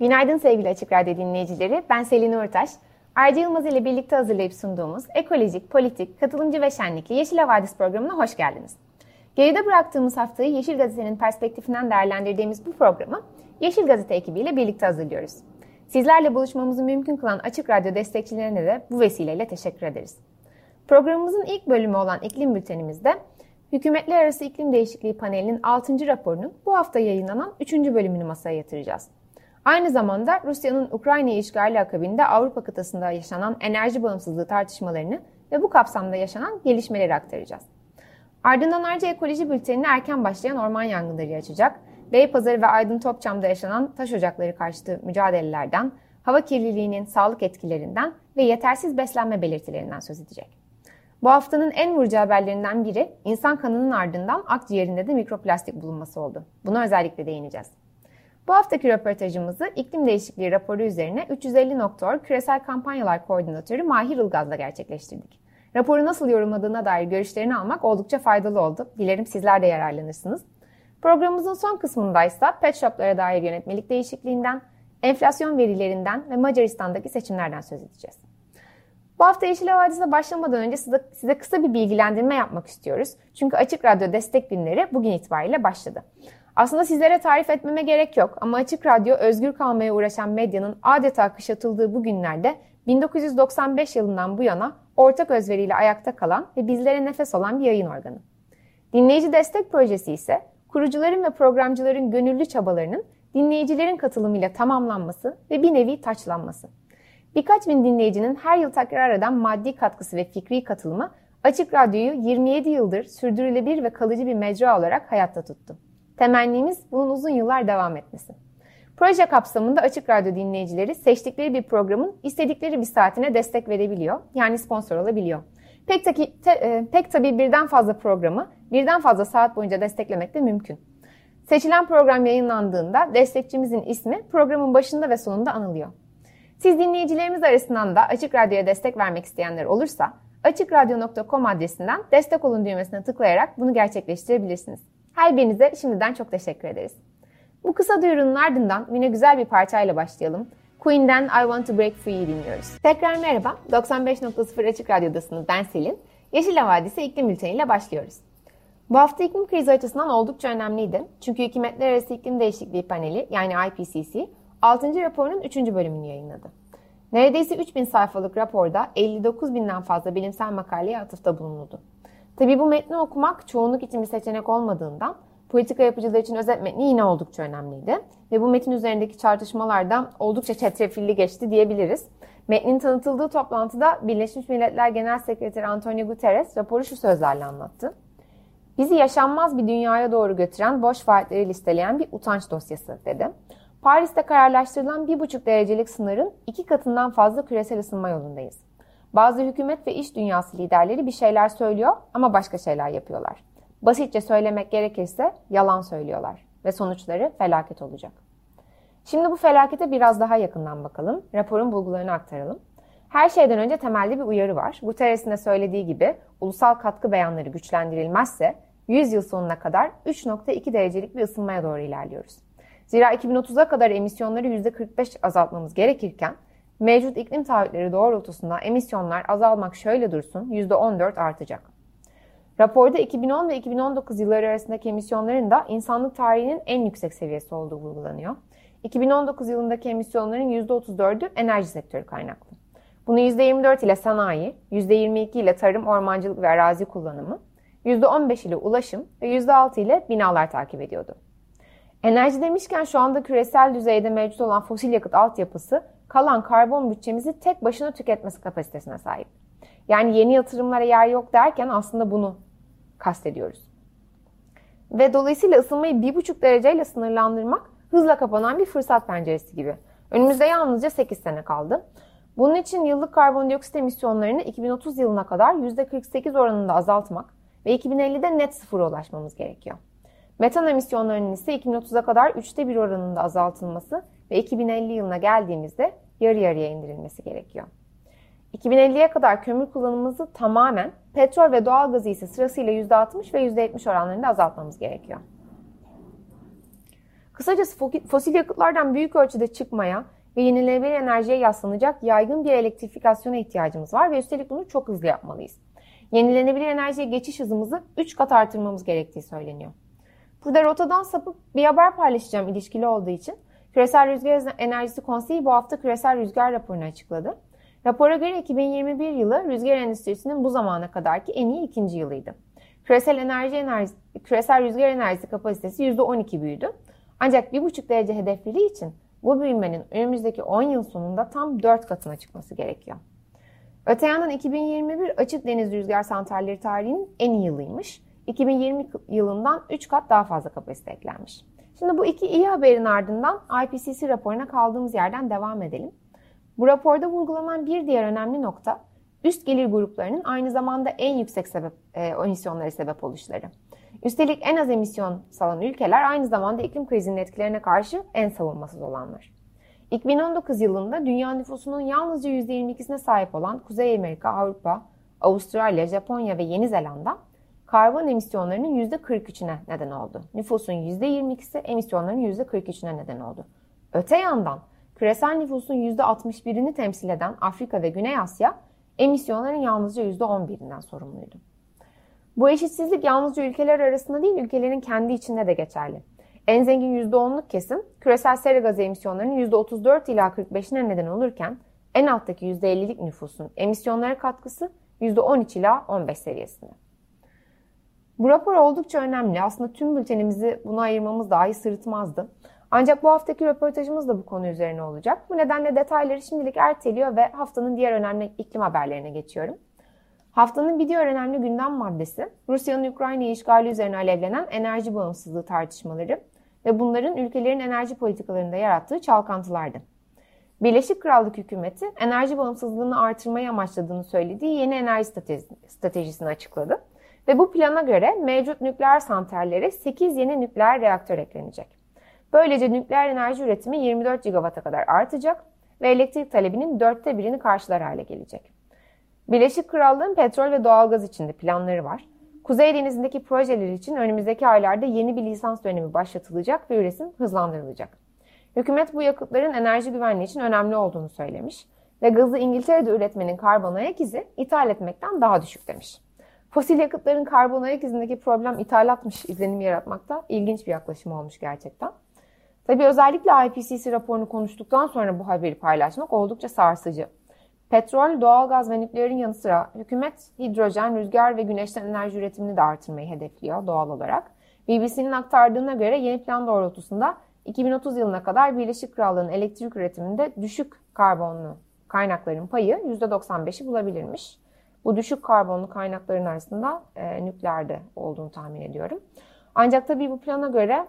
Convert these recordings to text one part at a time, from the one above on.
Günaydın sevgili Açık Radyo dinleyicileri, ben Selin Uğurtaş. Arca Yılmaz ile birlikte hazırlayıp sunduğumuz ekolojik, politik, katılımcı ve şenlikli Yeşil Havadis programına hoş geldiniz. Geride bıraktığımız haftayı Yeşil Gazete'nin perspektifinden değerlendirdiğimiz bu programı Yeşil Gazete ekibiyle birlikte hazırlıyoruz. Sizlerle buluşmamızı mümkün kılan Açık Radyo destekçilerine de bu vesileyle teşekkür ederiz. Programımızın ilk bölümü olan iklim bültenimizde Hükümetler Arası İklim Değişikliği Paneli'nin 6. raporunun bu hafta yayınlanan 3. bölümünü masaya yatıracağız. Aynı zamanda Rusya'nın Ukrayna'yı işgali akabinde Avrupa kıtasında yaşanan enerji bağımsızlığı tartışmalarını ve bu kapsamda yaşanan gelişmeleri aktaracağız. Ardından ayrıca ekoloji bültenini erken başlayan orman yangınları açacak, Beypazarı ve Aydın Topçam'da yaşanan taş ocakları karşıtı mücadelelerden, hava kirliliğinin sağlık etkilerinden ve yetersiz beslenme belirtilerinden söz edecek. Bu haftanın en vurucu haberlerinden biri insan kanının ardından akciğerinde de mikroplastik bulunması oldu. Buna özellikle değineceğiz. Bu haftaki röportajımızı iklim değişikliği raporu üzerine 350.org Küresel Kampanyalar Koordinatörü Mahir Ilgaz'la gerçekleştirdik. Raporu nasıl yorumladığına dair görüşlerini almak oldukça faydalı oldu. Dilerim sizler de yararlanırsınız. Programımızın son kısmındaysa pet shoplara dair yönetmelik değişikliğinden, enflasyon verilerinden ve Macaristan'daki seçimlerden söz edeceğiz. Bu hafta Yeşil Havadis'e başlamadan önce size kısa bir bilgilendirme yapmak istiyoruz. Çünkü Açık Radyo destek günleri bugün itibariyle başladı. Aslında sizlere tarif etmeme gerek yok ama Açık Radyo özgür kalmaya uğraşan medyanın adeta kışatıldığı bu günlerde 1995 yılından bu yana ortak özveriyle ayakta kalan ve bizlere nefes olan bir yayın organı. Dinleyici destek projesi ise kurucuların ve programcıların gönüllü çabalarının dinleyicilerin katılımıyla tamamlanması ve bir nevi taçlanması. Birkaç bin dinleyicinin her yıl tekrar eden maddi katkısı ve fikri katılımı Açık Radyo'yu 27 yıldır sürdürülebilir ve kalıcı bir mecra olarak hayatta tuttu. Temennimiz bunun uzun yıllar devam etmesi. Proje kapsamında Açık Radyo dinleyicileri seçtikleri bir programın istedikleri bir saatine destek verebiliyor, yani sponsor olabiliyor. Pek tabii birden fazla programı, birden fazla saat boyunca desteklemek de mümkün. Seçilen program yayınlandığında destekçimizin ismi programın başında ve sonunda anılıyor. Siz dinleyicilerimiz arasından da Açık Radyo'ya destek vermek isteyenler olursa, açıkradyo.com adresinden destek olun düğmesine tıklayarak bunu gerçekleştirebilirsiniz. Her birinize şimdiden çok teşekkür ederiz. Bu kısa duyurunun ardından yine güzel bir parçayla başlayalım. Queen'den I Want to Break Free'yi dinliyoruz. Tekrar merhaba, 95.0 Açık Radyo'dasınız, ben Selin. Yeşil Havadis'e iklim bülteniyle başlıyoruz. Bu hafta iklim krizi açısından oldukça önemliydi. Çünkü Hükümetler Arası İklim Değişikliği Paneli, yani IPCC, 6. raporunun 3. bölümünü yayınladı. Neredeyse 3000 sayfalık raporda 59.000'den fazla bilimsel makaleye atıfta bulunuldu. Tabii bu metni okumak çoğunluk için bir seçenek olmadığından politika yapıcılar için özet metni yine oldukça önemliydi. Ve bu metin üzerindeki çarpışmalardan oldukça çetrefilli geçti diyebiliriz. Metnin tanıtıldığı toplantıda Birleşmiş Milletler Genel Sekreteri Antonio Guterres raporu şu sözlerle anlattı. Bizi yaşanmaz bir dünyaya doğru götüren boş vaatleri listeleyen bir utanç dosyası dedi. Paris'te kararlaştırılan 1,5 derecelik sınırın 2 katından fazla küresel ısınma yolundayız. Bazı hükümet ve iş dünyası liderleri bir şeyler söylüyor ama başka şeyler yapıyorlar. Basitçe söylemek gerekirse yalan söylüyorlar ve sonuçları felaket olacak. Şimdi bu felakete biraz daha yakından bakalım, raporun bulgularını aktaralım. Her şeyden önce temelde bir uyarı var. Guterres'in de söylediği gibi ulusal katkı beyanları güçlendirilmezse 100 yıl sonuna kadar 3.2 derecelik bir ısınmaya doğru ilerliyoruz. Zira 2030'a kadar emisyonları %45 azaltmamız gerekirken mevcut iklim taahhütleri doğrultusunda emisyonlar azalmak şöyle dursun %14 artacak. Raporda 2010 ve 2019 yılları arasındaki emisyonların da insanlık tarihinin en yüksek seviyesi olduğu vurgulanıyor. 2019 yılındaki emisyonların %34'ü enerji sektörü kaynaklı. Bunu %24 ile sanayi, %22 ile tarım, ormancılık ve arazi kullanımı, %15 ile ulaşım ve %6 ile binalar takip ediyordu. Enerji demişken şu anda küresel düzeyde mevcut olan fosil yakıt altyapısı kalan karbon bütçemizi tek başına tüketmesi kapasitesine sahip. Yani yeni yatırımlara yer yok derken aslında bunu kastediyoruz. ve dolayısıyla ısınmayı 1,5 dereceyle sınırlandırmak hızla kapanan bir fırsat penceresi gibi. Önümüzde yalnızca 8 sene kaldı. Bunun için yıllık karbondioksit emisyonlarını 2030 yılına kadar %48 oranında azaltmak ve 2050'de net sıfıra ulaşmamız gerekiyor. Metan emisyonlarının ise 2030'a kadar 1/3 oranında azaltılması ve 2050 yılına geldiğimizde yarı yarıya indirilmesi gerekiyor. 2050'ye kadar kömür kullanımımızı tamamen, petrol ve doğal gazı ise sırasıyla %60 ve %70 oranlarında azaltmamız gerekiyor. Kısacası fosil yakıtlardan büyük ölçüde çıkmaya ve yenilenebilir enerjiye yaslanacak yaygın bir elektrifikasyona ihtiyacımız var ve üstelik bunu çok hızlı yapmalıyız. Yenilenebilir enerjiye geçiş hızımızı 3 kat artırmamız gerektiği söyleniyor. Burada rotadan sapıp bir haber paylaşacağım ilişkili olduğu için. Küresel Rüzgar Enerjisi Konseyi bu hafta küresel rüzgar raporunu açıkladı. Rapora göre 2021 yılı rüzgar endüstrisinin bu zamana kadarki en iyi ikinci yılıydı. Küresel rüzgar enerjisi kapasitesi %12 büyüdü. Ancak 1,5 derece hedefliliği için bu büyümenin önümüzdeki 10 yıl sonunda tam 4 katına çıkması gerekiyor. Öte yandan 2021 açık deniz rüzgar santralleri tarihinin en iyi yılıymış. 2020 yılından 3 kat daha fazla kapasite eklenmiş. Şimdi bu iki iyi haberin ardından IPCC raporuna kaldığımız yerden devam edelim. Bu raporda vurgulanan bir diğer önemli nokta, üst gelir gruplarının aynı zamanda en yüksek emisyonlara sebep oluşları. Üstelik en az emisyon salan ülkeler aynı zamanda iklim krizinin etkilerine karşı en savunmasız olanlar. 2019 yılında dünya nüfusunun yalnızca %22'sine sahip olan Kuzey Amerika, Avrupa, Avustralya, Japonya ve Yeni Zelanda karbon emisyonlarının %43'üne neden oldu. Nüfusun %22'si emisyonların %43'üne neden oldu. Öte yandan küresel nüfusun %61'ini temsil eden Afrika ve Güney Asya emisyonların yalnızca %11'inden sorumluydu. Bu eşitsizlik yalnızca ülkeler arasında değil, ülkelerin kendi içinde de geçerli. En zengin %10'luk kesim küresel sera gazı emisyonlarının %34 ila 45'ine neden olurken en alttaki %50'lik nüfusun emisyonlara katkısı %13 ila 15 seviyesinde. Bu rapor oldukça önemli. Aslında tüm bültenimizi buna ayırmamız dahi sırıtmazdı. Ancak bu haftaki röportajımız da bu konu üzerine olacak. Bu nedenle detayları şimdilik erteliyor ve haftanın diğer önemli iklim haberlerine geçiyorum. Haftanın bir diğer önemli gündem maddesi, Rusya'nın Ukrayna'yı işgali üzerine alevlenen enerji bağımsızlığı tartışmaları ve bunların ülkelerin enerji politikalarında yarattığı çalkantılardı. Birleşik Krallık hükümeti enerji bağımsızlığını artırmayı amaçladığını söylediği yeni enerji stratejisini açıkladı. Ve bu plana göre mevcut nükleer santrallere 8 yeni nükleer reaktör eklenecek. Böylece nükleer enerji üretimi 24 gigawata kadar artacak ve elektrik talebinin 1/4'ünü karşılar hale gelecek. Birleşik Krallığın petrol ve doğalgaz için de planları var. Kuzey Denizi'ndeki projeler için önümüzdeki aylarda yeni bir lisans dönemi başlatılacak ve üretim hızlandırılacak. Hükümet bu yakıtların enerji güvenliği için önemli olduğunu söylemiş ve gazı İngiltere'de üretmenin karbon ayak izi ithal etmekten daha düşük demiş. Fosil yakıtların karbon ayak izindeki problem ithalatmış izlenimi yaratmakta ilginç bir yaklaşım olmuş gerçekten. Tabii özellikle IPCC raporunu konuştuktan sonra bu haberi paylaşmak oldukça sarsıcı. Petrol, doğalgaz ve nükleerin yanı sıra hükümet hidrojen, rüzgar ve güneşten enerji üretimini de artırmayı hedefliyor doğal olarak. BBC'nin aktardığına göre yeni plan doğrultusunda 2030 yılına kadar Birleşik Krallığın elektrik üretiminde düşük karbonlu kaynakların payı %95'i bulabilirmiş. Bu düşük karbonlu kaynakların arasında nükleer de olduğunu tahmin ediyorum. Ancak tabii bu plana göre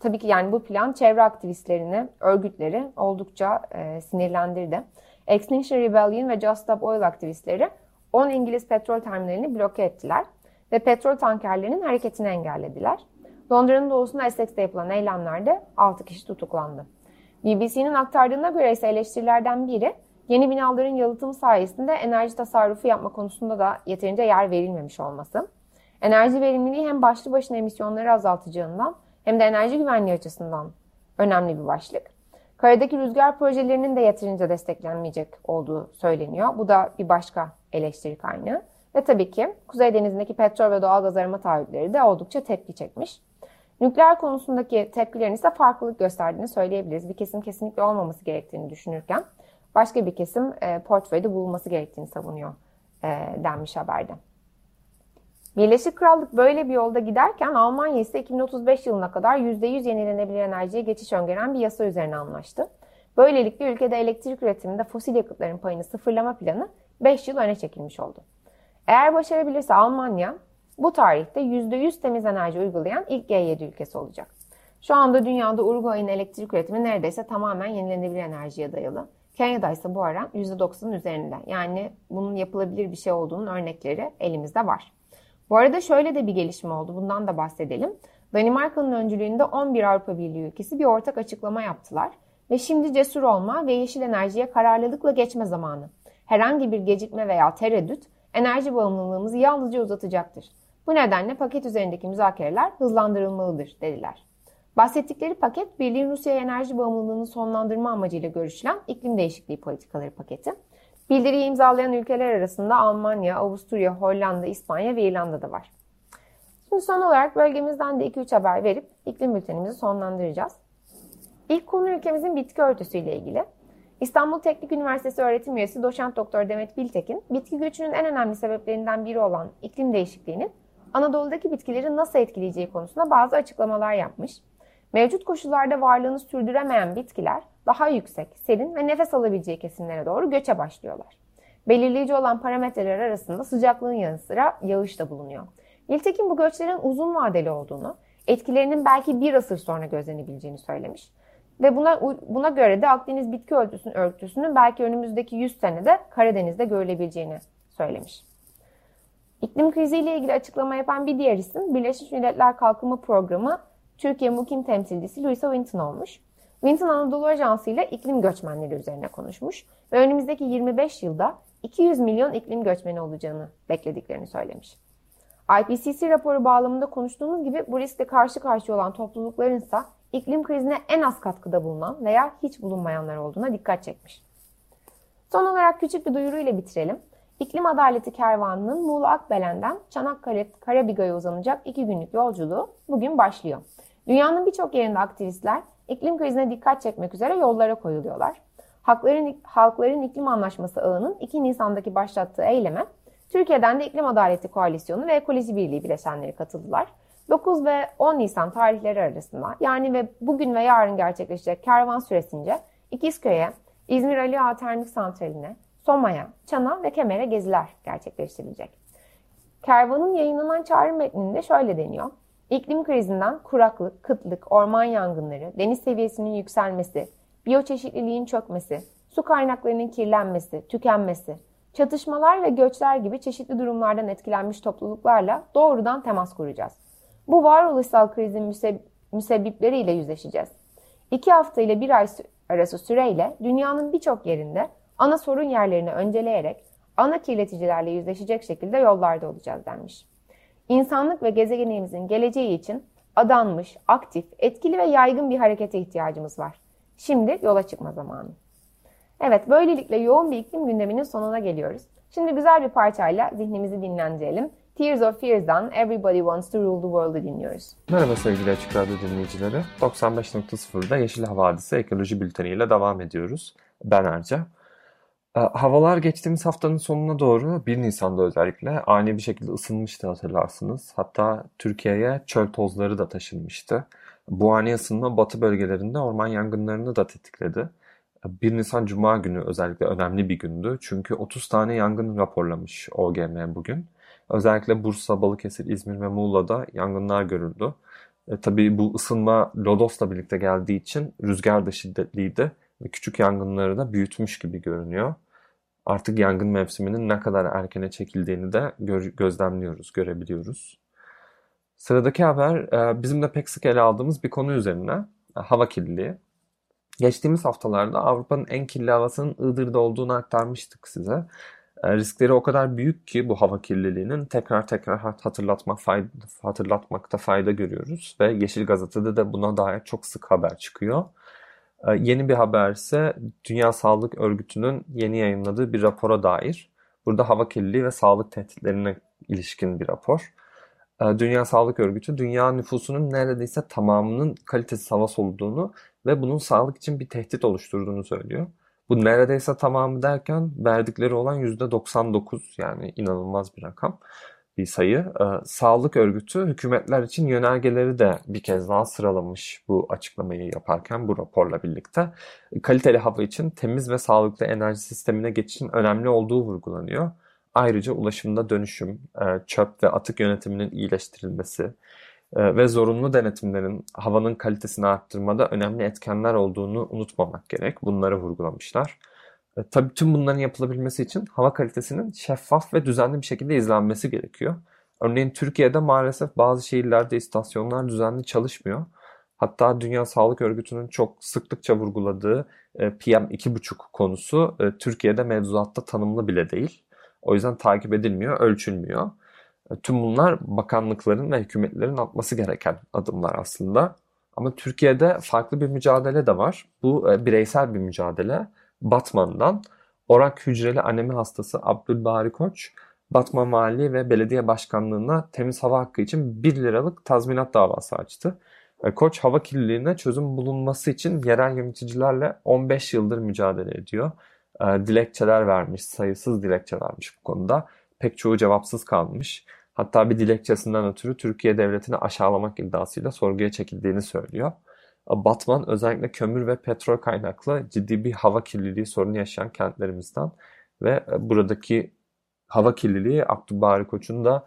tabii ki yani bu plan çevre aktivistlerini, örgütleri oldukça sinirlendirdi. Extinction Rebellion ve Just Stop Oil aktivistleri 10 İngiliz petrol terminalini bloke ettiler ve petrol tankerlerinin hareketini engellediler. Londra'nın doğusunda Essex'te yapılan eylemlerde 6 kişi tutuklandı. BBC'nin aktardığına göre ise eleştirilerden biri, yeni binaların yalıtımı sayesinde enerji tasarrufu yapma konusunda da yeterince yer verilmemiş olması. Enerji verimliliği hem başlı başına emisyonları azaltacağından hem de enerji güvenliği açısından önemli bir başlık. Karadaki rüzgar projelerinin de yeterince desteklenmeyecek olduğu söyleniyor. Bu da bir başka eleştiri kaynağı. Ve tabii ki Kuzey Denizi'ndeki petrol ve doğalgaz arama taahhütleri de oldukça tepki çekmiş. Nükleer konusundaki tepkilerin ise farklılık gösterdiğini söyleyebiliriz. Bir kesim kesinlikle olmaması gerektiğini düşünürken başka bir kesim portföyde bulunması gerektiğini savunuyor denmiş haberde. Birleşik Krallık böyle bir yolda giderken Almanya ise 2035 yılına kadar %100 yenilenebilir enerjiye geçiş öngören bir yasa üzerine anlaştı. Böylelikle ülkede elektrik üretiminde fosil yakıtların payını sıfırlama planı 5 yıl öne çekilmiş oldu. Eğer başarabilirse Almanya Bu tarihte %100 temiz enerji uygulayan ilk G7 ülkesi olacak. Şu anda dünyada Uruguay'ın elektrik üretimi neredeyse tamamen yenilenebilir enerjiye dayalı. Kenya'da ise bu oran %90'ın üzerinde. Yani bunun yapılabilir bir şey olduğunun örnekleri elimizde var. Bu arada şöyle de bir gelişme oldu. Bundan da bahsedelim. Danimarka'nın öncülüğünde 11 Avrupa Birliği ülkesi bir ortak açıklama yaptılar. Ve şimdi cesur olma ve yeşil enerjiye kararlılıkla geçme zamanı. Herhangi bir gecikme veya tereddüt enerji bağımlılığımızı yalnızca uzatacaktır. Bu nedenle paket üzerindeki müzakereler hızlandırılmalıdır dediler. Bahsettikleri paket, Birliğin Rusya'ya enerji bağımlılığını sonlandırma amacıyla görüşülen iklim değişikliği politikaları paketi. Bildiriyi imzalayan ülkeler arasında Almanya, Avusturya, Hollanda, İspanya ve İrlanda da var. Şimdi son olarak bölgemizden de 2-3 haber verip iklim bültenimizi sonlandıracağız. İlk konu ülkemizin bitki örtüsüyle ilgili. İstanbul Teknik Üniversitesi öğretim üyesi doçent doktor Demet Biltekin, bitki göçünün en önemli sebeplerinden biri olan iklim değişikliğinin Anadolu'daki bitkileri nasıl etkileyeceği konusunda bazı açıklamalar yapmış. Mevcut koşullarda varlığını sürdüremeyen bitkiler daha yüksek, serin ve nefes alabileceği kesimlere doğru göçe başlıyorlar. Belirleyici olan parametreler arasında sıcaklığın yanı sıra yağış da bulunuyor. Biltekin bu göçlerin uzun vadeli olduğunu, etkilerinin belki bir asır sonra gözlenebileceğini söylemiş. Ve buna göre de Akdeniz bitki örtüsünün belki önümüzdeki 100 senede Karadeniz'de görülebileceğini söylemiş. İklim kriziyle ilgili açıklama yapan bir diğer isim Birleşmiş Milletler Kalkınma Programı Türkiye Mukim temsilcisi Louisa Vinton olmuş. Vinton Anadolu Ajansı ile iklim göçmenleri üzerine konuşmuş ve önümüzdeki 25 yılda 200 milyon iklim göçmeni olacağını beklediklerini söylemiş. IPCC raporu bağlamında konuştuğumuz gibi bu riskle karşı karşıya olan toplulukların ise iklim krizine en az katkıda bulunan veya hiç bulunmayanlar olduğuna dikkat çekmiş. Son olarak küçük bir duyuru ile bitirelim. İklim Adaleti Kervanı'nın Muğla Akbelen'den Çanakkale Karabiga'ya uzanacak 2 günlük yolculuğu bugün başlıyor. Dünyanın birçok yerinde aktivistler iklim krizine dikkat çekmek üzere yollara koyuluyorlar. Halkların İklim Anlaşması Ağı'nın 2 Nisan'daki başlattığı eyleme Türkiye'den de İklim Adaleti Koalisyonu ve Ekoloji Birliği bileşenleri katıldılar. 9 ve 10 Nisan tarihleri arasında bugün ve yarın gerçekleşecek kervan süresince İkizköy'e, İzmir Ali Ağa Termik Santrali'ne, Soma'ya, Çan'a ve Kemer'e geziler gerçekleştirilecek. Kervanın yayınlanan çağrı metninde şöyle deniyor. İklim krizinden kuraklık, kıtlık, orman yangınları, deniz seviyesinin yükselmesi, biyoçeşitliliğin çökmesi, su kaynaklarının kirlenmesi, tükenmesi, çatışmalar ve göçler gibi çeşitli durumlardan etkilenmiş topluluklarla doğrudan temas kuracağız. Bu varoluşsal krizin müsebbipleriyle yüzleşeceğiz. 2 hafta ile 1 ay arası süreyle dünyanın birçok yerinde ana sorun yerlerini önceleyerek ana kirleticilerle yüzleşecek şekilde yollarda olacağız denmiş. İnsanlık ve gezegenimizin geleceği için adanmış, aktif, etkili ve yaygın bir harekete ihtiyacımız var. Şimdi yola çıkma zamanı. Evet, böylelikle yoğun bir iklim gündeminin sonuna geliyoruz. Şimdi güzel bir parçayla zihnimizi dinlendirelim. Tears for Fears'dan Everybody Wants to Rule the World'u dinliyoruz. Merhaba sevgili Açık Radyo dinleyicileri. 95.0'da Yeşil Havadis'i ekoloji bülteniyle devam ediyoruz. Ben Arca. Havalar geçtiğimiz haftanın sonuna doğru 1 Nisan'da özellikle ani bir şekilde ısınmıştı hatırlarsınız. Hatta Türkiye'ye çöl tozları da taşınmıştı. Bu ani ısınma batı bölgelerinde orman yangınlarını da tetikledi. 1 Nisan Cuma günü özellikle önemli bir gündü. Çünkü 30 tane yangın raporlamış OGM bugün. Özellikle Bursa, Balıkesir, İzmir ve Muğla'da yangınlar görüldü. Tabii bu ısınma lodosla birlikte geldiği için rüzgar da şiddetliydi. Ve küçük yangınları da büyütmüş gibi görünüyor. Artık yangın mevsiminin ne kadar erkene çekildiğini de gözlemliyoruz, görebiliyoruz. Sıradaki haber bizim de pek sık ele aldığımız bir konu üzerine. Hava kirliliği. Geçtiğimiz haftalarda Avrupa'nın en kirli havasının Iğdır'da olduğunu aktarmıştık size. Riskleri o kadar büyük ki bu hava kirliliğinin tekrar hatırlatmakta fayda görüyoruz. Ve Yeşil Gazete'de de buna dair çok sık haber çıkıyor. Yeni bir haber ise Dünya Sağlık Örgütü'nün yeni yayınladığı bir rapora dair. Burada hava kirliliği ve sağlık tehditlerine ilişkin bir rapor. Dünya Sağlık Örgütü, dünya nüfusunun neredeyse tamamının kalitesiz hava soluduğunu ve bunun sağlık için bir tehdit oluşturduğunu söylüyor. Bu neredeyse tamamı derken verdikleri olan %99, yani inanılmaz bir rakam, bir sayı. Sağlık Örgütü hükümetler için yönergeleri de bir kez daha sıralamış bu açıklamayı yaparken, bu raporla birlikte. Kaliteli hava için temiz ve sağlıklı enerji sistemine geçişin önemli olduğu vurgulanıyor. Ayrıca ulaşımda dönüşüm, çöp ve atık yönetiminin iyileştirilmesi ve zorunlu denetimlerin havanın kalitesini arttırmada önemli etkenler olduğunu unutmamak gerek. Bunları vurgulamışlar. Tabii tüm bunların yapılabilmesi için hava kalitesinin şeffaf ve düzenli bir şekilde izlenmesi gerekiyor. Örneğin Türkiye'de maalesef bazı şehirlerde istasyonlar düzenli çalışmıyor. Hatta Dünya Sağlık Örgütü'nün çok sıklıkça vurguladığı PM2,5 konusu Türkiye'de mevzuatta tanımlı bile değil. O yüzden takip edilmiyor, ölçülmüyor. Tüm bunlar bakanlıkların ve hükümetlerin atması gereken adımlar aslında. Ama Türkiye'de farklı bir mücadele de var. Bu bireysel bir mücadele. Batman'dan orak hücreli anemi hastası Abdulbari Koç, Batman Valiliği ve Belediye Başkanlığı'na temiz hava hakkı için 1 liralık tazminat davası açtı. Koç hava kirliliğine çözüm bulunması için yerel yöneticilerle 15 yıldır mücadele ediyor. Dilekçeler vermiş, sayısız dilekçe vermiş bu konuda. Pek çoğu cevapsız kalmış. Hatta bir dilekçesinden ötürü Türkiye devletini aşağılamak iddiasıyla sorguya çekildiğini söylüyor. Batman özellikle kömür ve petrol kaynaklı ciddi bir hava kirliliği sorunu yaşayan kentlerimizden ve buradaki hava kirliliği Abdülbari Koç'un da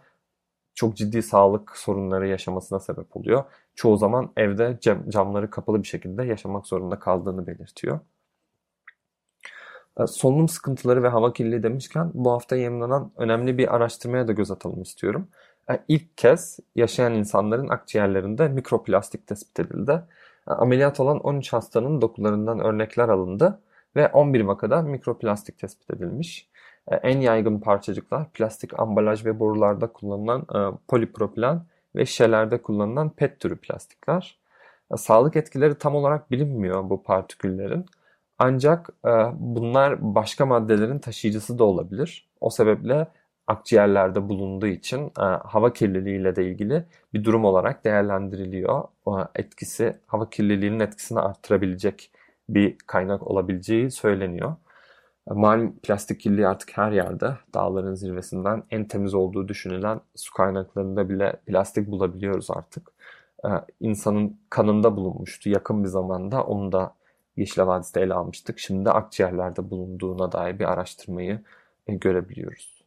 çok ciddi sağlık sorunları yaşamasına sebep oluyor. Çoğu zaman evde camları kapalı bir şekilde yaşamak zorunda kaldığını belirtiyor. Solunum sıkıntıları ve hava kirliliği demişken bu hafta yayımlanan önemli bir araştırmaya da göz atalım istiyorum. İlk kez yaşayan insanların akciğerlerinde mikroplastik tespit edildi. Ameliyat olan 13 hastanın dokularından örnekler alındı ve 11 vakada mikroplastik tespit edilmiş. En yaygın parçacıklar plastik ambalaj ve borularda kullanılan polipropilen ve şişelerde kullanılan PET türü plastikler. Sağlık etkileri tam olarak bilinmiyor bu partiküllerin. Ancak bunlar başka maddelerin taşıyıcısı da olabilir. O sebeple akciğerlerde bulunduğu için hava kirliliğiyle de ilgili bir durum olarak değerlendiriliyor. Etkisi hava kirliliğinin etkisini arttırabilecek bir kaynak olabileceği söyleniyor. Malum plastik kirliliği artık her yerde, dağların zirvesinden en temiz olduğu düşünülen su kaynaklarında bile plastik bulabiliyoruz artık. İnsanın kanında bulunmuştu yakın bir zamanda, onu da Yeşil Havadis'te ele almıştık. Şimdi akciğerlerde bulunduğuna dair bir araştırmayı görebiliyoruz.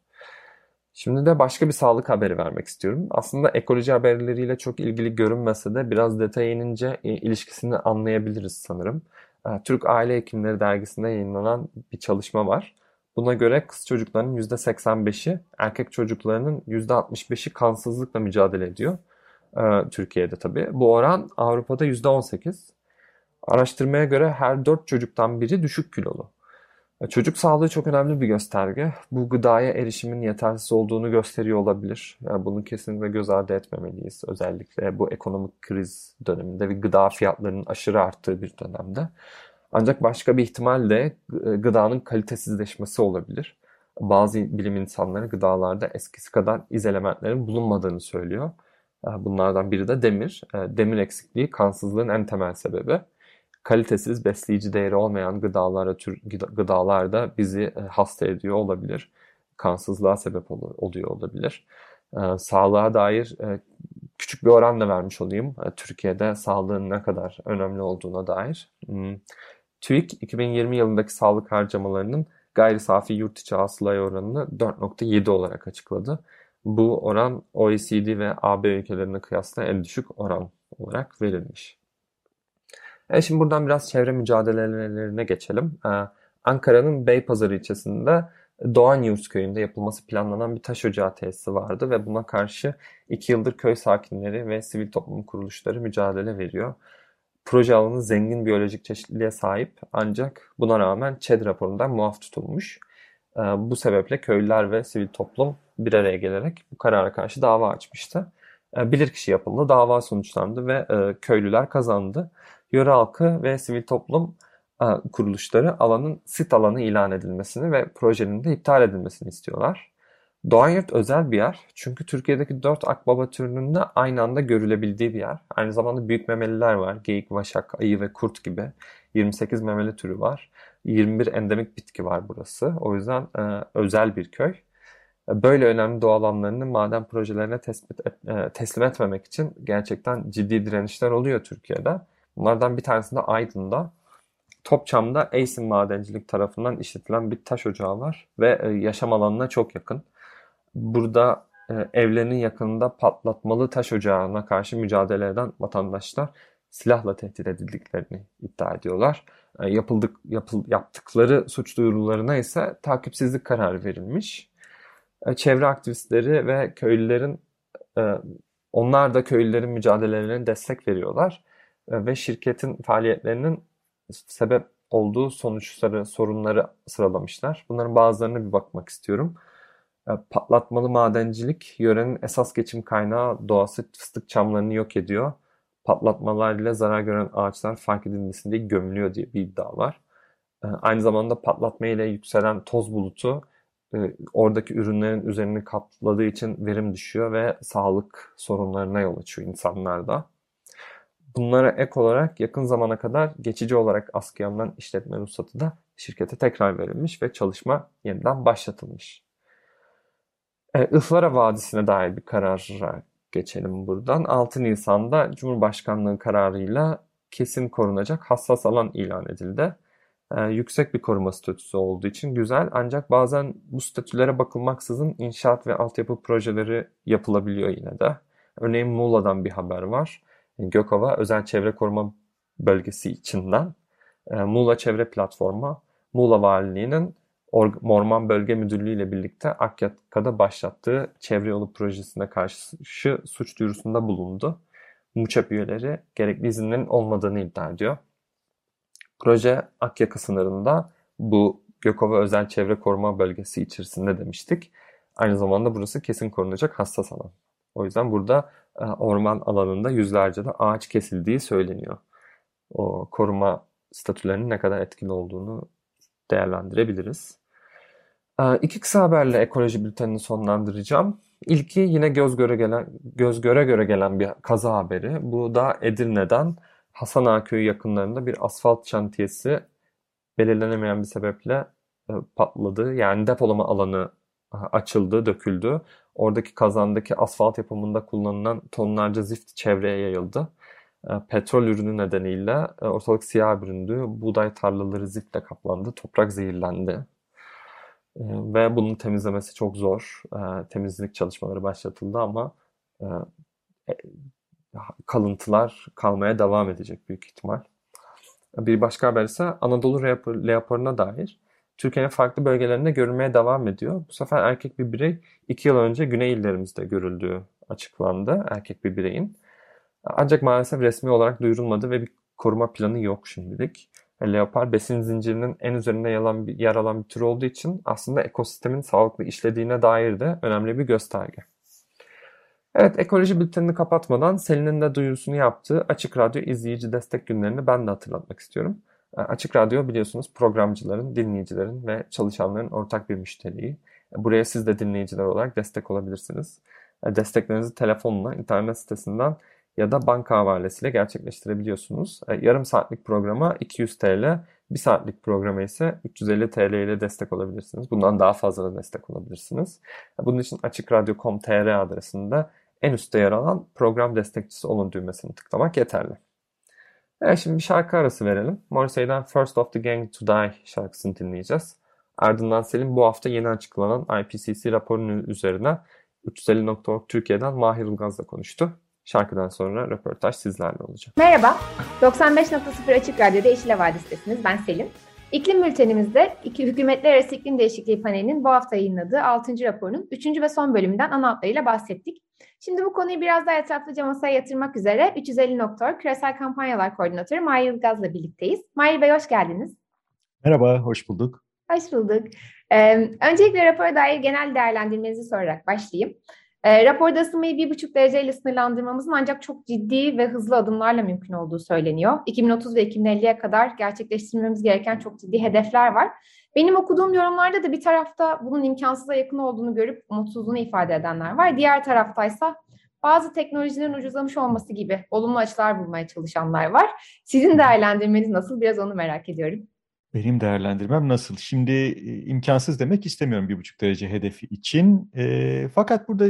Şimdi de başka bir sağlık haberi vermek istiyorum. Aslında ekoloji haberleriyle çok ilgili görünmese de biraz detaya inince ilişkisini anlayabiliriz sanırım. Türk Aile Hekimleri dergisinde yayınlanan bir çalışma var. Buna göre kız çocuklarının %85'i, erkek çocuklarının %65'i kansızlıkla mücadele ediyor. Türkiye'de tabii. Bu oran Avrupa'da %18. Araştırmaya göre her 4 çocuktan biri düşük kilolu. Çocuk sağlığı çok önemli bir gösterge. Bu gıdaya erişimin yetersiz olduğunu gösteriyor olabilir. Yani bunu kesinlikle göz ardı etmemeliyiz. Özellikle bu ekonomik kriz döneminde ve gıda fiyatlarının aşırı arttığı bir dönemde. Ancak başka bir ihtimal de gıdanın kalitesizleşmesi olabilir. Bazı bilim insanları gıdalarda eskisi kadar iz elementlerin bulunmadığını söylüyor. Bunlardan biri de demir. Demir eksikliği kansızlığın en temel sebebi. Kalitesiz, besleyici değeri olmayan gıdalar da bizi hasta ediyor olabilir. Kansızlığa sebep oluyor olabilir. Sağlığa dair küçük bir oran da vermiş olayım. Türkiye'de sağlığın ne kadar önemli olduğuna dair. TÜİK 2020 yılındaki sağlık harcamalarının gayri safi yurt içi hasılaya oranını 4.7 olarak açıkladı. Bu oran OECD ve AB ülkelerine kıyasla en düşük oran olarak verilmiş. Şimdi buradan biraz çevre mücadelelerine geçelim. Ankara'nın Beypazarı ilçesinde Doğanyurt köyünde yapılması planlanan bir taş ocağı tesisi vardı ve buna karşı 2 yıldır köy sakinleri ve sivil toplum kuruluşları mücadele veriyor. Proje alanı zengin biyolojik çeşitliliğe ahip, ancak buna rağmen ÇED raporundan muaf tutulmuş. Bu sebeple köylüler ve sivil toplum bir araya gelerek bu karara karşı dava açmıştı. Bilirkişi yapıldı, dava sonuçlandı ve köylüler kazandı. Yöre halkı ve sivil toplum kuruluşları alanın sit alanı ilan edilmesini ve projenin de iptal edilmesini istiyorlar. Doğanyurt özel bir yer çünkü Türkiye'deki 4 akbaba türünün de aynı anda görülebildiği bir yer. Aynı zamanda büyük memeliler var, geyik, vaşak, ayı ve kurt gibi 28 memeli türü var. 21 endemik bitki var burası. O yüzden özel bir köy. Böyle önemli doğal alanlarını maden projelerine teslim etmemek için gerçekten ciddi direnişler oluyor Türkiye'de. Bunlardan bir tanesinde Aydın'da, Topçam'da Eysin Madencilik tarafından işletilen bir taş ocağı var ve yaşam alanına çok yakın. Burada evlerinin yakınında patlatmalı taş ocağına karşı mücadele eden vatandaşlar silahla tehdit edildiklerini iddia ediyorlar. Yaptıkları suç duyurularına ise takipsizlik kararı verilmiş. Çevre aktivistleri ve köylülerin, onlar da köylülerin mücadelelerine destek veriyorlar ve şirketin faaliyetlerinin sebep olduğu sonuçları, sorunları sıralamışlar. Bunların bazılarına bir bakmak istiyorum. Patlatmalı madencilik, yörenin esas geçim kaynağı doğası fıstık çamlarını yok ediyor. Patlatmalarla zarar gören ağaçlar fark edilmesin diye gömülüyor diye bir iddia var. Aynı zamanda patlatmayla yükselen toz bulutu oradaki ürünlerin üzerini kapladığı için verim düşüyor ve sağlık sorunlarına yol açıyor insanlarda. Bunlara ek olarak yakın zamana kadar geçici olarak askıya alınan işletme ruhsatı da şirkete tekrar verilmiş ve çalışma yeniden başlatılmış. Ihlara Vadisi'ne dair bir karara geçelim buradan. 6 Nisan'da Cumhurbaşkanlığı kararıyla kesin korunacak hassas alan ilan edildi. Yüksek bir koruma statüsü olduğu için güzel, ancak bazen bu statülere bakılmaksızın inşaat ve altyapı projeleri yapılabiliyor yine de. Örneğin Muğla'dan bir haber var. Gökova Özel Çevre Koruma Bölgesi içinden Muğla Çevre Platformu, Muğla Valiliği'nin Orman Bölge Müdürlüğü ile birlikte Akyaka'da başlattığı çevre yolu projesine karşı suç duyurusunda bulundu. MUÇEP üyeleri gerekli izinlerin olmadığını iddia ediyor. Proje Akyaka sınırında, bu Gökova Özel Çevre Koruma Bölgesi içerisinde demiştik. Aynı zamanda burası kesin korunacak hassas alan. O yüzden burada orman alanında yüzlerce de ağaç kesildiği söyleniyor. O koruma statülerinin ne kadar etkili olduğunu değerlendirebiliriz. İki kısa haberle ekoloji bültenini sonlandıracağım. İlki yine göz göre gelen bir kaza haberi. Bu da Edirne'den Hasan Ağa Köyü yakınlarında bir asfalt şantiyesi belirlenemeyen bir sebeple patladı. Yani depolama alanı açıldı, döküldü. Oradaki kazandaki asfalt yapımında kullanılan tonlarca zift çevreye yayıldı. Petrol ürünü nedeniyle ortalık siyah büründü. Buğday tarlaları ziftle kaplandı. Toprak zehirlendi. Ve bunun temizlemesi çok zor. Temizlik çalışmaları başlatıldı ama kalıntılar kalmaya devam edecek büyük ihtimal. Bir başka haber ise Anadolu leoparına dair. Türkiye'nin farklı bölgelerinde görülmeye devam ediyor. Bu sefer erkek bir birey 2 yıl önce güney illerimizde görüldüğü açıklandı. Erkek bir bireyin. Ancak maalesef resmi olarak duyurulmadı ve bir koruma planı yok şimdilik. Leopar besin zincirinin en üzerinde yer alan bir tür olduğu için aslında ekosistemin sağlıklı işlediğine dair de önemli bir gösterge. Evet, ekoloji bültenini kapatmadan Selin'in de duyurusunu yaptığı Açık Radyo izleyici destek günlerini ben de hatırlatmak istiyorum. Açık Radyo biliyorsunuz programcıların, dinleyicilerin ve çalışanların ortak bir müşteriyi. Buraya siz de dinleyiciler olarak destek olabilirsiniz. Desteklerinizi telefonla, internet sitesinden ya da banka havalesiyle gerçekleştirebiliyorsunuz. Yarım saatlik programa 200 TL, 1 saatlik programa ise 350 TL ile destek olabilirsiniz. Bundan daha fazla da destek olabilirsiniz. Bunun için açıkradyo.com.tr adresinde en üstte yer alan program destekçisi olun düğmesini tıklamak yeterli. Evet, şimdi bir şarkı arası verelim. Morrissey'den First of the Gang to Die şarkısını dinleyeceğiz. Ardından Selin bu hafta yeni açıklanan IPCC raporunun üzerine 350.org Türkiye'den Mahir Ilgaz'la konuştu. Şarkıdan sonra röportaj sizlerle olacak. Merhaba, 95.0 Açık Radyo'da Yeşil Havadis'tesiniz. Ben Selin. İklim bültenimizde Hükümetler Arası İklim Değişikliği Paneli'nin bu hafta yayınladığı 6. raporunun 3. ve son bölümünden ana hatlarıyla bahsettik. Şimdi bu konuyu biraz daha etraflıca masaya yatırmak üzere 350.org Küresel Kampanyalar Koordinatörü Mahir Ilgaz'la birlikteyiz. Mahir Bey, hoş geldiniz. Merhaba, hoş bulduk. Hoş bulduk. Öncelikle rapora dair genel değerlendirmenizi sorarak başlayayım. Raporda ısınmayı 1,5 dereceyle sınırlandırmamızın ancak çok ciddi ve hızlı adımlarla mümkün olduğu söyleniyor. 2030 ve 2050'ye kadar gerçekleştirmemiz gereken çok ciddi hedefler var. Benim okuduğum yorumlarda da bir tarafta bunun imkansıza yakın olduğunu görüp umutsuzluğunu ifade edenler var. Diğer taraftaysa bazı teknolojilerin ucuzlamış olması gibi olumlu açılar bulmaya çalışanlar var. Sizin değerlendirmeniz nasıl? Biraz onu merak ediyorum. Benim değerlendirmem nasıl? Şimdi imkansız demek istemiyorum 1,5 derece hedefi için. Fakat burada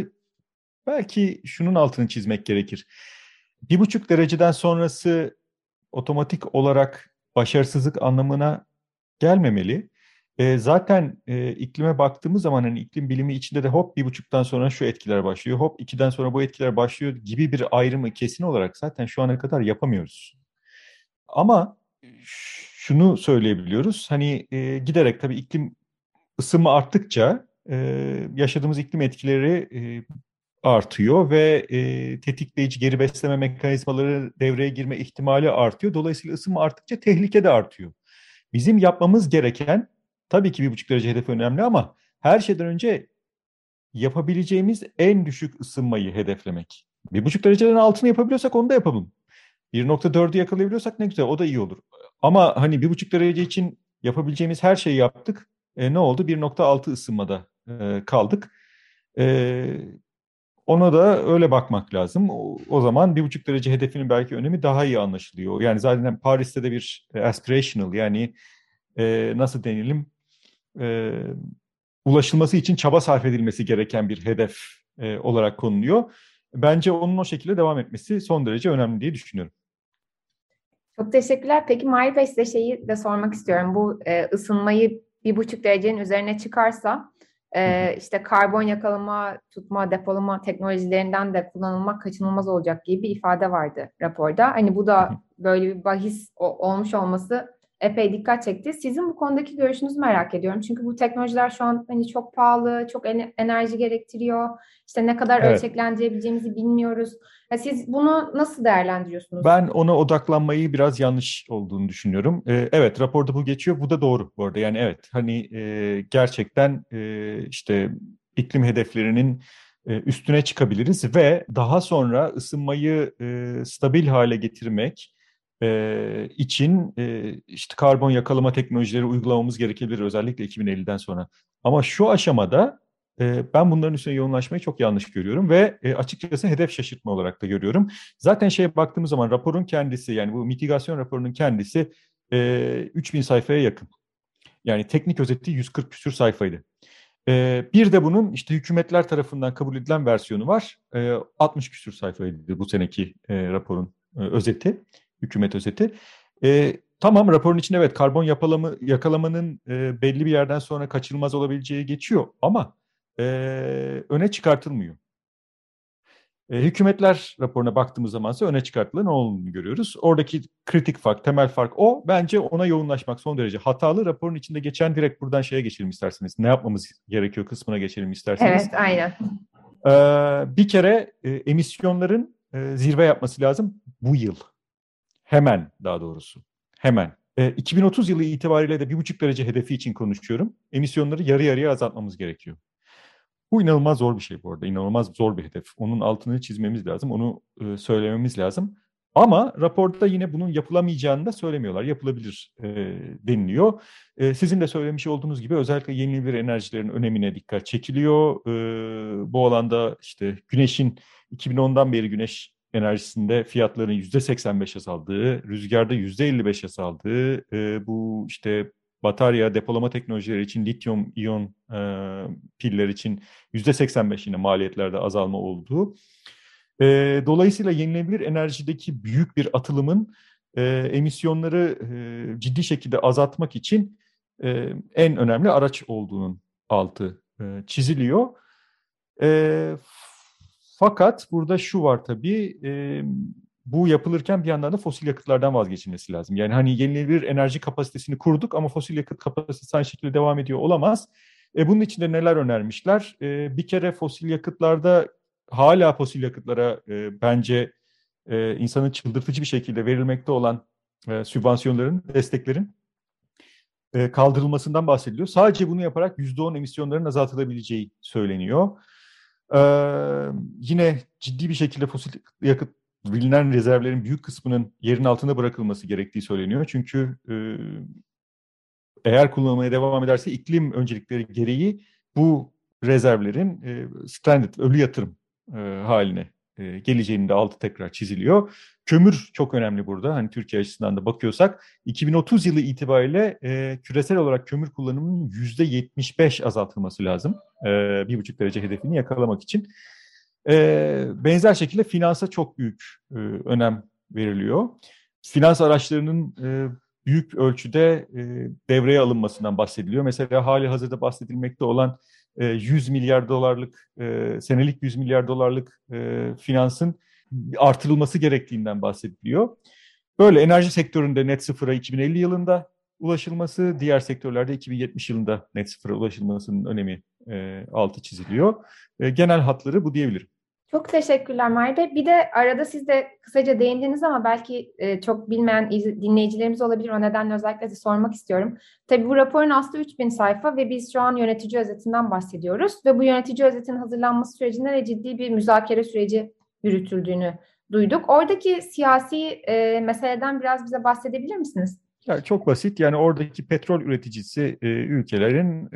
belki şunun altını çizmek gerekir. 1,5 dereceden sonrası otomatik olarak başarısızlık anlamına gelmemeli. Zaten iklime baktığımız zaman hani iklim bilimi içinde de hop 1,5'tan sonra şu etkiler başlıyor, hop 2'den sonra bu etkiler başlıyor gibi bir ayrımı kesin olarak zaten şu ana kadar yapamıyoruz. Ama şunu söyleyebiliyoruz, hani giderek tabii iklim ısınma arttıkça yaşadığımız iklim etkileri artıyor ve tetikleyici geri besleme mekanizmaları devreye girme ihtimali artıyor. Dolayısıyla ısınma arttıkça tehlike de artıyor. Bizim yapmamız gereken tabii ki 1,5 derece hedefi önemli ama her şeyden önce yapabileceğimiz en düşük ısınmayı hedeflemek. 1,5 dereceden altını yapabiliyorsak onu da yapalım. 1.4'ü yakalayabiliyorsak ne güzel, o da iyi olur. Ama hani 1,5 derece için yapabileceğimiz her şeyi yaptık. Ne oldu? 1.6 ısınmada kaldık. Ona da öyle bakmak lazım. O zaman 1,5 derece hedefinin belki önemi daha iyi anlaşılıyor. Yani zaten Paris'te de bir aspirational, yani nasıl denelim, ulaşılması için çaba sarf edilmesi gereken bir hedef olarak konuluyor. Bence onun o şekilde devam etmesi son derece önemli diye düşünüyorum. Çok teşekkürler. Peki Mahir Bey, size şeyi de sormak istiyorum. Bu ısınmayı 1,5 derecenin üzerine çıkarsa işte karbon yakalama, tutma, depolama teknolojilerinden de kullanılmak kaçınılmaz olacak gibi bir ifade vardı raporda. Hani bu da böyle bir bahis olmuş olması epey dikkat çekti. Sizin bu konudaki görüşünüzü merak ediyorum. Çünkü bu teknolojiler şu an hani çok pahalı, çok enerji gerektiriyor. İşte ne kadar ölçeklendirebileceğimizi bilmiyoruz. Ya siz bunu nasıl değerlendiriyorsunuz? Ben ona odaklanmayı biraz yanlış olduğunu düşünüyorum. Evet, raporda bu geçiyor. Bu da doğru bu arada. Yani evet, hani gerçekten işte iklim hedeflerinin üstüne çıkabiliriz ve daha sonra ısınmayı stabil hale getirmek için işte karbon yakalama teknolojileri uygulamamız gerekebilir, özellikle 2050'den sonra. Ama şu aşamada ben bunların üstüne yoğunlaşmayı çok yanlış görüyorum ve açıkçası hedef şaşırtma olarak da görüyorum. Zaten şeye baktığımız zaman raporun kendisi, yani bu mitigasyon raporunun kendisi 3000 sayfaya yakın. Yani teknik özeti 140 küsür sayfaydı. Bir de bunun işte hükümetler tarafından kabul edilen versiyonu var. 60 küsür sayfaydı bu seneki raporun özeti. Hükümet özeti. Tamam, raporun içinde evet karbon yakalamanın belli bir yerden sonra kaçınılmaz olabileceği geçiyor ama öne çıkartılmıyor. Hükümetler raporuna baktığımız zamansa öne çıkartılan olduğunu görüyoruz. Oradaki kritik fark, temel fark o. Bence ona yoğunlaşmak son derece hatalı. Raporun içinde geçen, direkt buradan şeye geçelim isterseniz. Ne yapmamız gerekiyor kısmına geçelim isterseniz. Evet, aynen. Bir kere emisyonların zirve yapması lazım bu yıl. Hemen, daha doğrusu. Hemen. 2030 yılı itibariyle de 1,5 derece hedefi için konuşuyorum. Emisyonları yarı yarıya azaltmamız gerekiyor. Bu inanılmaz zor bir şey bu arada. İnanılmaz zor bir hedef. Onun altını çizmemiz lazım. Onu söylememiz lazım. Ama raporda yine bunun yapılamayacağını da söylemiyorlar. Yapılabilir deniliyor. Sizin de söylemiş olduğunuz gibi özellikle yenilenebilir enerjilerin önemine dikkat çekiliyor. Bu alanda işte güneşin 2010'dan beri güneş enerjisinde fiyatların %85 azaldığı, rüzgarda %55 azaldığı, bu işte batarya depolama teknolojileri için lityum iyon piller için %85 yine maliyetlerde azalma olduğu. Dolayısıyla yenilenebilir enerjideki büyük bir atılımın emisyonları ciddi şekilde azaltmak için en önemli araç olduğunun altı çiziliyor. Fakat burada şu var tabii, bu yapılırken bir yandan da fosil yakıtlardan vazgeçilmesi lazım. Yani hani yenilenebilir enerji kapasitesini kurduk ama fosil yakıt kapasitesi aynı şekilde devam ediyor olamaz. Bunun için de neler önermişler? Bir kere fosil yakıtlarda, hala fosil yakıtlara bence insanı çıldırtıcı bir şekilde verilmekte olan sübvansiyonların, desteklerin kaldırılmasından bahsediliyor. Sadece bunu yaparak %10 emisyonların azaltılabileceği söyleniyor. Yine ciddi bir şekilde fosil yakıt bilinen rezervlerin büyük kısmının yerin altında bırakılması gerektiği söyleniyor. Çünkü eğer kullanılmaya devam ederse iklim öncelikleri gereği bu rezervlerin stranded, ölü yatırım haline geleceğinin de altı tekrar çiziliyor. Kömür çok önemli burada. Hani Türkiye açısından da bakıyorsak 2030 yılı itibariyle küresel olarak kömür kullanımının %75 azaltılması lazım. 1,5 derece hedefini yakalamak için. Benzer şekilde finansa çok büyük önem veriliyor. Finans araçlarının büyük ölçüde devreye alınmasından bahsediliyor. Mesela hali hazırda bahsedilmekte olan 100 milyar dolarlık, senelik 100 milyar dolarlık finansın artırılması gerektiğinden bahsediliyor. Böyle enerji sektöründe net sıfıra 2050 yılında ulaşılması, diğer sektörlerde 2070 yılında net sıfıra ulaşılmasının önemi altı çiziliyor. Genel hatları bu diyebilirim. Çok teşekkürler Mahir Bey. Bir de arada siz de kısaca değindiniz ama belki çok bilmeyen dinleyicilerimiz olabilir. O nedenle özellikle de sormak istiyorum. Tabii bu raporun aslı 3000 sayfa ve biz şu an yönetici özetinden bahsediyoruz. Ve bu yönetici özetinin hazırlanması sürecinde de ciddi bir müzakere süreci yürütüldüğünü duyduk. Oradaki siyasi meseleden biraz bize bahsedebilir misiniz? Ya çok basit. Yani oradaki petrol üreticisi ülkelerin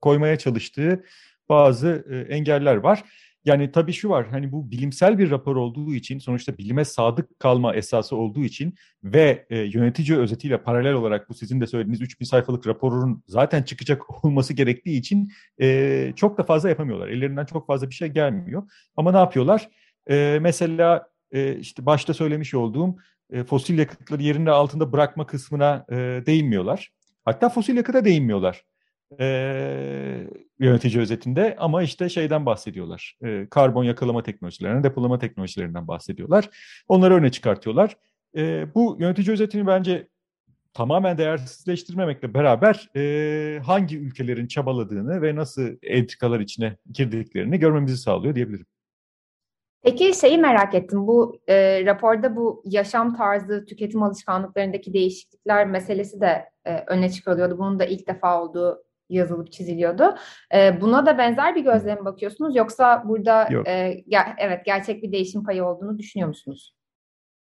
koymaya çalıştığı bazı engeller var. Yani tabii şu var, hani bu bilimsel bir rapor olduğu için, sonuçta bilime sadık kalma esası olduğu için ve yönetici özetiyle paralel olarak bu sizin de söylediğiniz 3000 sayfalık raporun zaten çıkacak olması gerektiği için çok da fazla yapamıyorlar. Ellerinden çok fazla bir şey gelmiyor. Ama ne yapıyorlar? Mesela işte başta söylemiş olduğum fosil yakıtları yerinin altında bırakma kısmına değinmiyorlar. Hatta fosil yakıta değinmiyorlar. Yönetici özetinde ama işte şeyden bahsediyorlar. Karbon yakalama teknolojilerinden, depolama teknolojilerinden bahsediyorlar. Onları öne çıkartıyorlar. Bu yönetici özetini bence tamamen değersizleştirmemekle beraber hangi ülkelerin çabaladığını ve nasıl entrikalar içine girdiklerini görmemizi sağlıyor diyebilirim. Peki şeyi merak ettim, bu raporda bu yaşam tarzı, tüketim alışkanlıklarındaki değişiklikler meselesi de öne çıkarılıyordu. Bunun da ilk defa olduğu yazılıp çiziliyordu. Buna da benzer bir gözle mi bakıyorsunuz yoksa burada gerçek bir değişim payı olduğunu düşünüyor musunuz?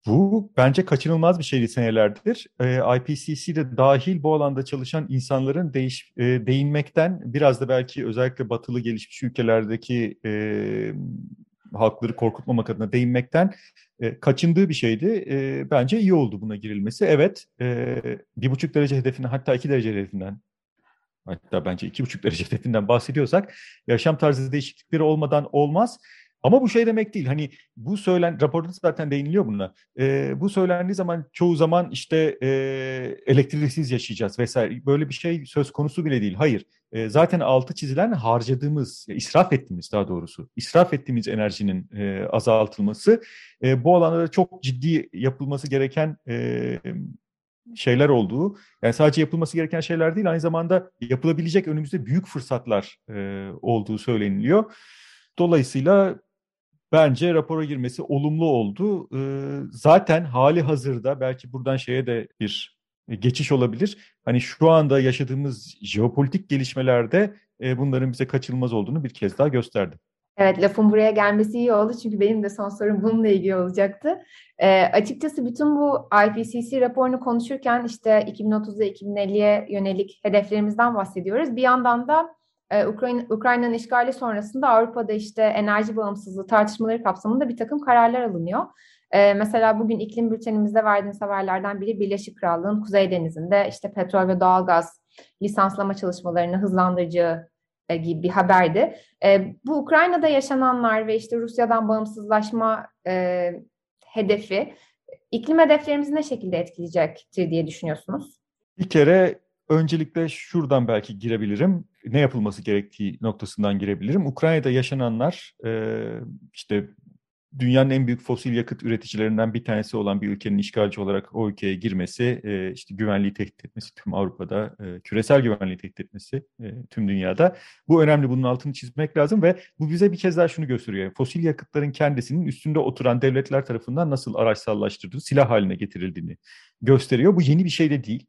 Bu bence kaçınılmaz bir şeydi senelerdir. IPCC'de dahil bu alanda çalışan insanların değinmekten biraz da belki özellikle batılı gelişmiş ülkelerdeki halkları korkutmamak adına değinmekten kaçındığı bir şeydi. Bence iyi oldu buna girilmesi. Evet, 1,5 derece hedefinden hatta 2 derece hedefinden hatta bence 2,5 derece hedefinden bahsediyorsak yaşam tarzı değişiklikleri olmadan olmaz. Ama bu şey demek değil. Hani bu raporda zaten değiniliyor buna. Bu söylendiği zaman çoğu zaman işte elektriksiz yaşayacağız vesaire. Böyle bir şey söz konusu bile değil. Hayır. Zaten altı çizilen harcadığımız, israf ettiğimiz enerjinin azaltılması. Bu alanda da çok ciddi yapılması gereken şeyler olduğu, yani sadece yapılması gereken şeyler değil, aynı zamanda yapılabilecek önümüzde büyük fırsatlar olduğu söyleniliyor. Dolayısıyla bence rapora girmesi olumlu oldu. Zaten hali hazırda belki buradan şeye de bir geçiş olabilir. Hani şu anda yaşadığımız jeopolitik gelişmelerde bunların bize kaçınılmaz olduğunu bir kez daha gösterdi. Evet, lafın buraya gelmesi iyi oldu çünkü benim de son sorum bununla ilgili olacaktı. Açıkçası bütün bu IPCC raporunu konuşurken işte 2030'da 2050'ye yönelik hedeflerimizden bahsediyoruz. Bir yandan da Ukrayna'nın işgali sonrasında Avrupa'da işte enerji bağımsızlığı tartışmaları kapsamında bir takım kararlar alınıyor. Mesela bugün iklim bültenimizde verdiğimiz haberlerden biri Birleşik Krallığın Kuzey Denizi'nde işte petrol ve doğalgaz lisanslama çalışmalarını hızlandıracağı gibi bir haberdi. Bu Ukrayna'da yaşananlar ve işte Rusya'dan bağımsızlaşma hedefi iklim hedeflerimizi ne şekilde etkileyecektir diye düşünüyorsunuz? Bir kere öncelikle şuradan belki girebilirim. Ne yapılması gerektiği noktasından girebilirim. Ukrayna'da yaşananlar işte dünyanın en büyük fosil yakıt üreticilerinden bir tanesi olan bir ülkenin işgalci olarak o ülkeye girmesi, işte güvenliği tehdit etmesi tüm Avrupa'da, küresel güvenliği tehdit etmesi tüm dünyada. Bu önemli, bunun altını çizmek lazım ve bu bize bir kez daha şunu gösteriyor. Fosil yakıtların kendisinin üstünde oturan devletler tarafından nasıl araçsallaştırıldığı, silah haline getirildiğini gösteriyor. Bu yeni bir şey de değil.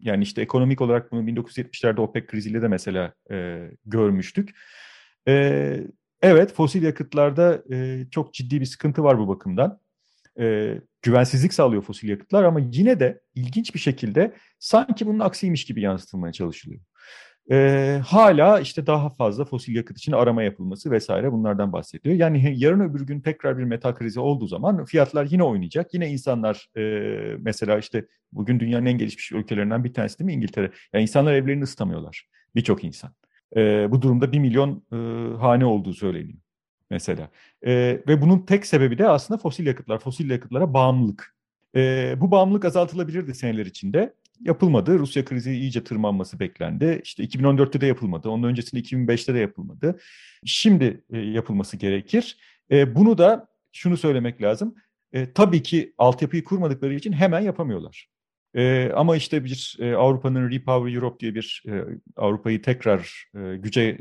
Yani işte ekonomik olarak bunu 1970'lerde OPEC kriziyle de mesela görmüştük. Evet, fosil yakıtlarda çok ciddi bir sıkıntı var bu bakımdan. Güvensizlik sağlıyor fosil yakıtlar ama yine de ilginç bir şekilde sanki bunun aksiymiş gibi yansıtılmaya çalışılıyor. Hala işte daha fazla fosil yakıt için arama yapılması vesaire bunlardan bahsediyor. Yani yarın öbür gün tekrar bir metal krizi olduğu zaman fiyatlar yine oynayacak. Yine insanlar mesela işte bugün dünyanın en gelişmiş ülkelerinden bir tanesi değil mi İngiltere? Yani insanlar evlerini ısıtamıyorlar, birçok insan. Bu durumda 1 milyon hane olduğu söyleniyor mesela. Ve bunun tek sebebi de aslında fosil yakıtlara bağımlılık. Bu bağımlılık azaltılabilirdi seneler içinde. Yapılmadı. Rusya krizi iyice tırmanması beklendi. İşte 2014'te de yapılmadı. Onun öncesinde 2005'te de yapılmadı. Şimdi yapılması gerekir. Bunu da şunu söylemek lazım. Tabii ki altyapıyı kurmadıkları için hemen yapamıyorlar. Ama işte bir Avrupa'nın Repower Europe diye bir Avrupa'yı tekrar güce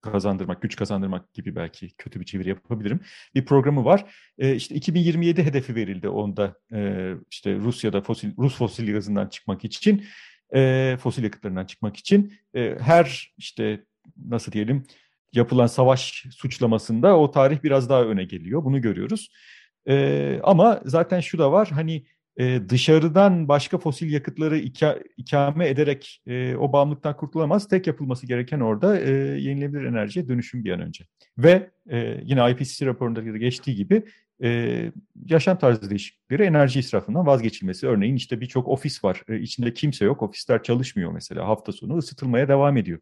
kazandırmak, güç kazandırmak gibi belki kötü bir çeviri yapabilirim. Bir programı var. İşte 2027 hedefi verildi onda. İşte Rusya'da Rus fosil gazından çıkmak için, fosil yakıtlarından çıkmak için her işte nasıl diyelim yapılan savaş suçlamasında o tarih biraz daha öne geliyor. Bunu görüyoruz. Ama zaten şu da var hani dışarıdan başka fosil yakıtları ikame ederek o bağımlılıktan kurtulamaz. Tek yapılması gereken orada yenilenebilir enerjiye dönüşüm bir an önce. Ve yine IPCC raporunda geçtiği gibi yaşam tarzı değişiklikleri enerji israfından vazgeçilmesi. Örneğin işte birçok ofis var. İçinde kimse yok. Ofisler çalışmıyor mesela. Hafta sonu ısıtılmaya devam ediyor.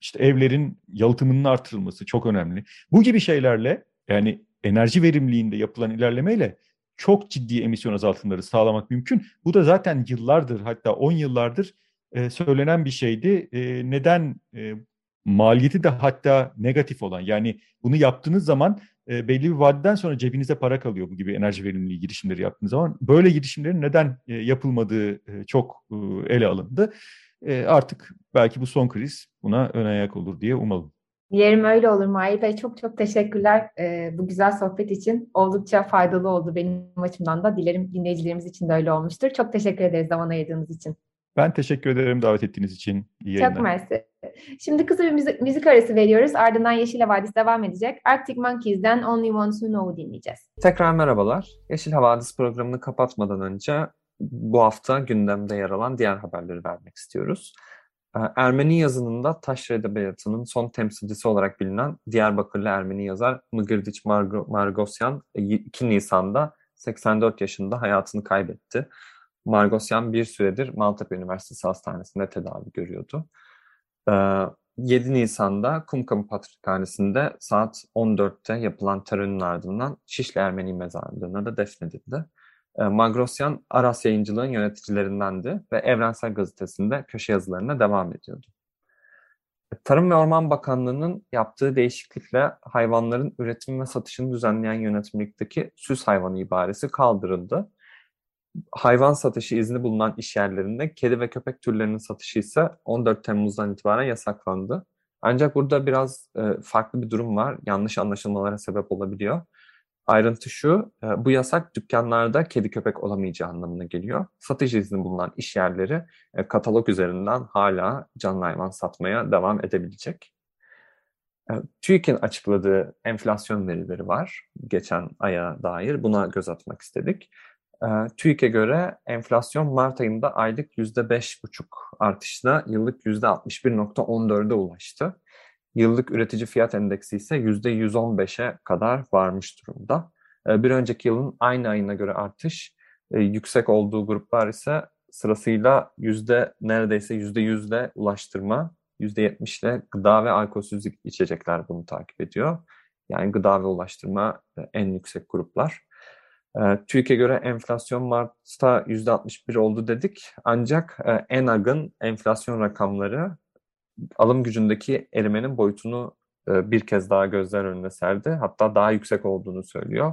İşte evlerin yalıtımının artırılması çok önemli. Bu gibi şeylerle yani enerji verimliliğinde yapılan ilerlemeyle çok ciddi emisyon azaltımları sağlamak mümkün. Bu da zaten yıllardır hatta 10 yıllardır söylenen bir şeydi. Neden maliyeti de hatta negatif olan yani bunu yaptığınız zaman belli bir vadeden sonra cebinize para kalıyor bu gibi enerji verimliliği girişimleri yaptığınız zaman. Böyle girişimlerin neden yapılmadığı çok ele alındı. Artık belki bu son kriz buna ön ayak olur diye umalım. Dilerim öyle olur Mahir Bey. Çok çok teşekkürler bu güzel sohbet için. Oldukça faydalı oldu benim açımdan da. Dilerim dinleyicilerimiz için de öyle olmuştur. Çok teşekkür ederiz zaman ayırdığınız için. Ben teşekkür ederim davet ettiğiniz için. İyi yayınlar. Çok mersi. Şimdi kısa bir müzik arası veriyoruz. Ardından Yeşil Havadis devam edecek. Arctic Monkeys'den Only Ones Who Know'u dinleyeceğiz. Tekrar merhabalar. Yeşil Havadis programını kapatmadan önce bu hafta gündemde yer alan diğer haberleri vermek istiyoruz. Ermeni yazınında taş edebiyatının son temsilcisi olarak bilinen Diyarbakırlı Ermeni yazar Mgirdiç Margosyan 2 Nisan'da 84 yaşında hayatını kaybetti. Margosyan bir süredir Maltepe Üniversitesi Hastanesi'nde tedavi görüyordu. 7 Nisan'da Kumkapı Patrikhanesi'nde saat 14'te yapılan törenin ardından Şişli Ermeni Mezarlığı'na da defnedildi. Margosyan, Aras Yayıncılığı'nın yöneticilerindendi ve Evrensel Gazetesi'nde köşe yazılarına devam ediyordu. Tarım ve Orman Bakanlığı'nın yaptığı değişiklikle hayvanların üretim ve satışını düzenleyen yönetmelikteki süs hayvanı ibaresi kaldırıldı. Hayvan satışı izni bulunan işyerlerinde kedi ve köpek türlerinin satışı ise 14 Temmuz'dan itibaren yasaklandı. Ancak burada biraz farklı bir durum var. Yanlış anlaşılmalara sebep olabiliyor. Ayrıntı şu, bu yasak dükkanlarda kedi köpek olamayacağı anlamına geliyor. Satış izni bulunan iş yerleri katalog üzerinden hala canlı hayvan satmaya devam edebilecek. TÜİK'in açıkladığı enflasyon verileri var geçen aya dair. Buna göz atmak istedik. TÜİK'e göre enflasyon Mart ayında aylık %5,5 artışla yıllık %61,14'e ulaştı. Yıllık üretici fiyat endeksi ise %115'e kadar varmış durumda. Bir önceki yılın aynı ayına göre artış yüksek olduğu gruplar ise sırasıyla neredeyse %100'le ulaştırma, %70'le gıda ve alkolsüz içecekler bunu takip ediyor. Yani gıda ve ulaştırma en yüksek gruplar. TÜİK'e göre enflasyon Mart'ta %61 oldu dedik. Ancak ENAG'ın enflasyon rakamları alım gücündeki erimenin boyutunu bir kez daha gözler önüne serdi. Hatta daha yüksek olduğunu söylüyor.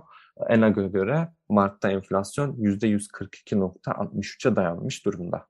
ENAG'a göre Mart'ta enflasyon %142,63'e dayanmış durumda.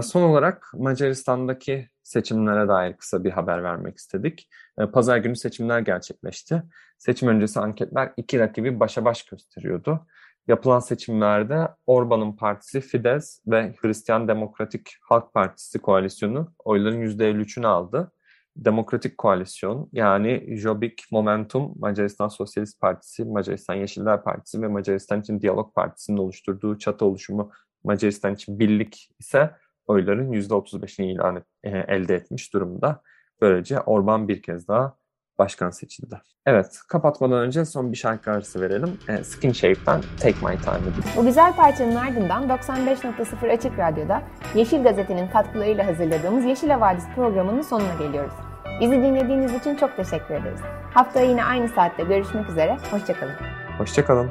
Son olarak Macaristan'daki seçimlere dair kısa bir haber vermek istedik. Pazar günü seçimler gerçekleşti. Seçim öncesi anketler iki rakibi başa baş gösteriyordu. Yapılan seçimlerde Orban'ın partisi Fidesz ve Hristiyan Demokratik Halk Partisi koalisyonu oyların %53'ünü aldı. Demokratik koalisyon yani Jobbik, Momentum, Macaristan Sosyalist Partisi, Macaristan Yeşiller Partisi ve Macaristan için Diyalog Partisi'nin oluşturduğu çatı oluşumu Macaristan için Birlik ise oyların %35'ini elde etmiş durumda. Böylece Orban bir kez daha başkan seçildi. Evet, kapatmadan önce son bir şarkı arası verelim. Skin Shape'den Take My Time'ı. Bu güzel parçanın ardından 95.0 Açık Radyo'da Yeşil Gazete'nin katkılarıyla hazırladığımız Yeşil Havadis programının sonuna geliyoruz. Bizi dinlediğiniz için çok teşekkür ederiz. Haftaya yine aynı saatte görüşmek üzere. Hoşçakalın. Hoşçakalın.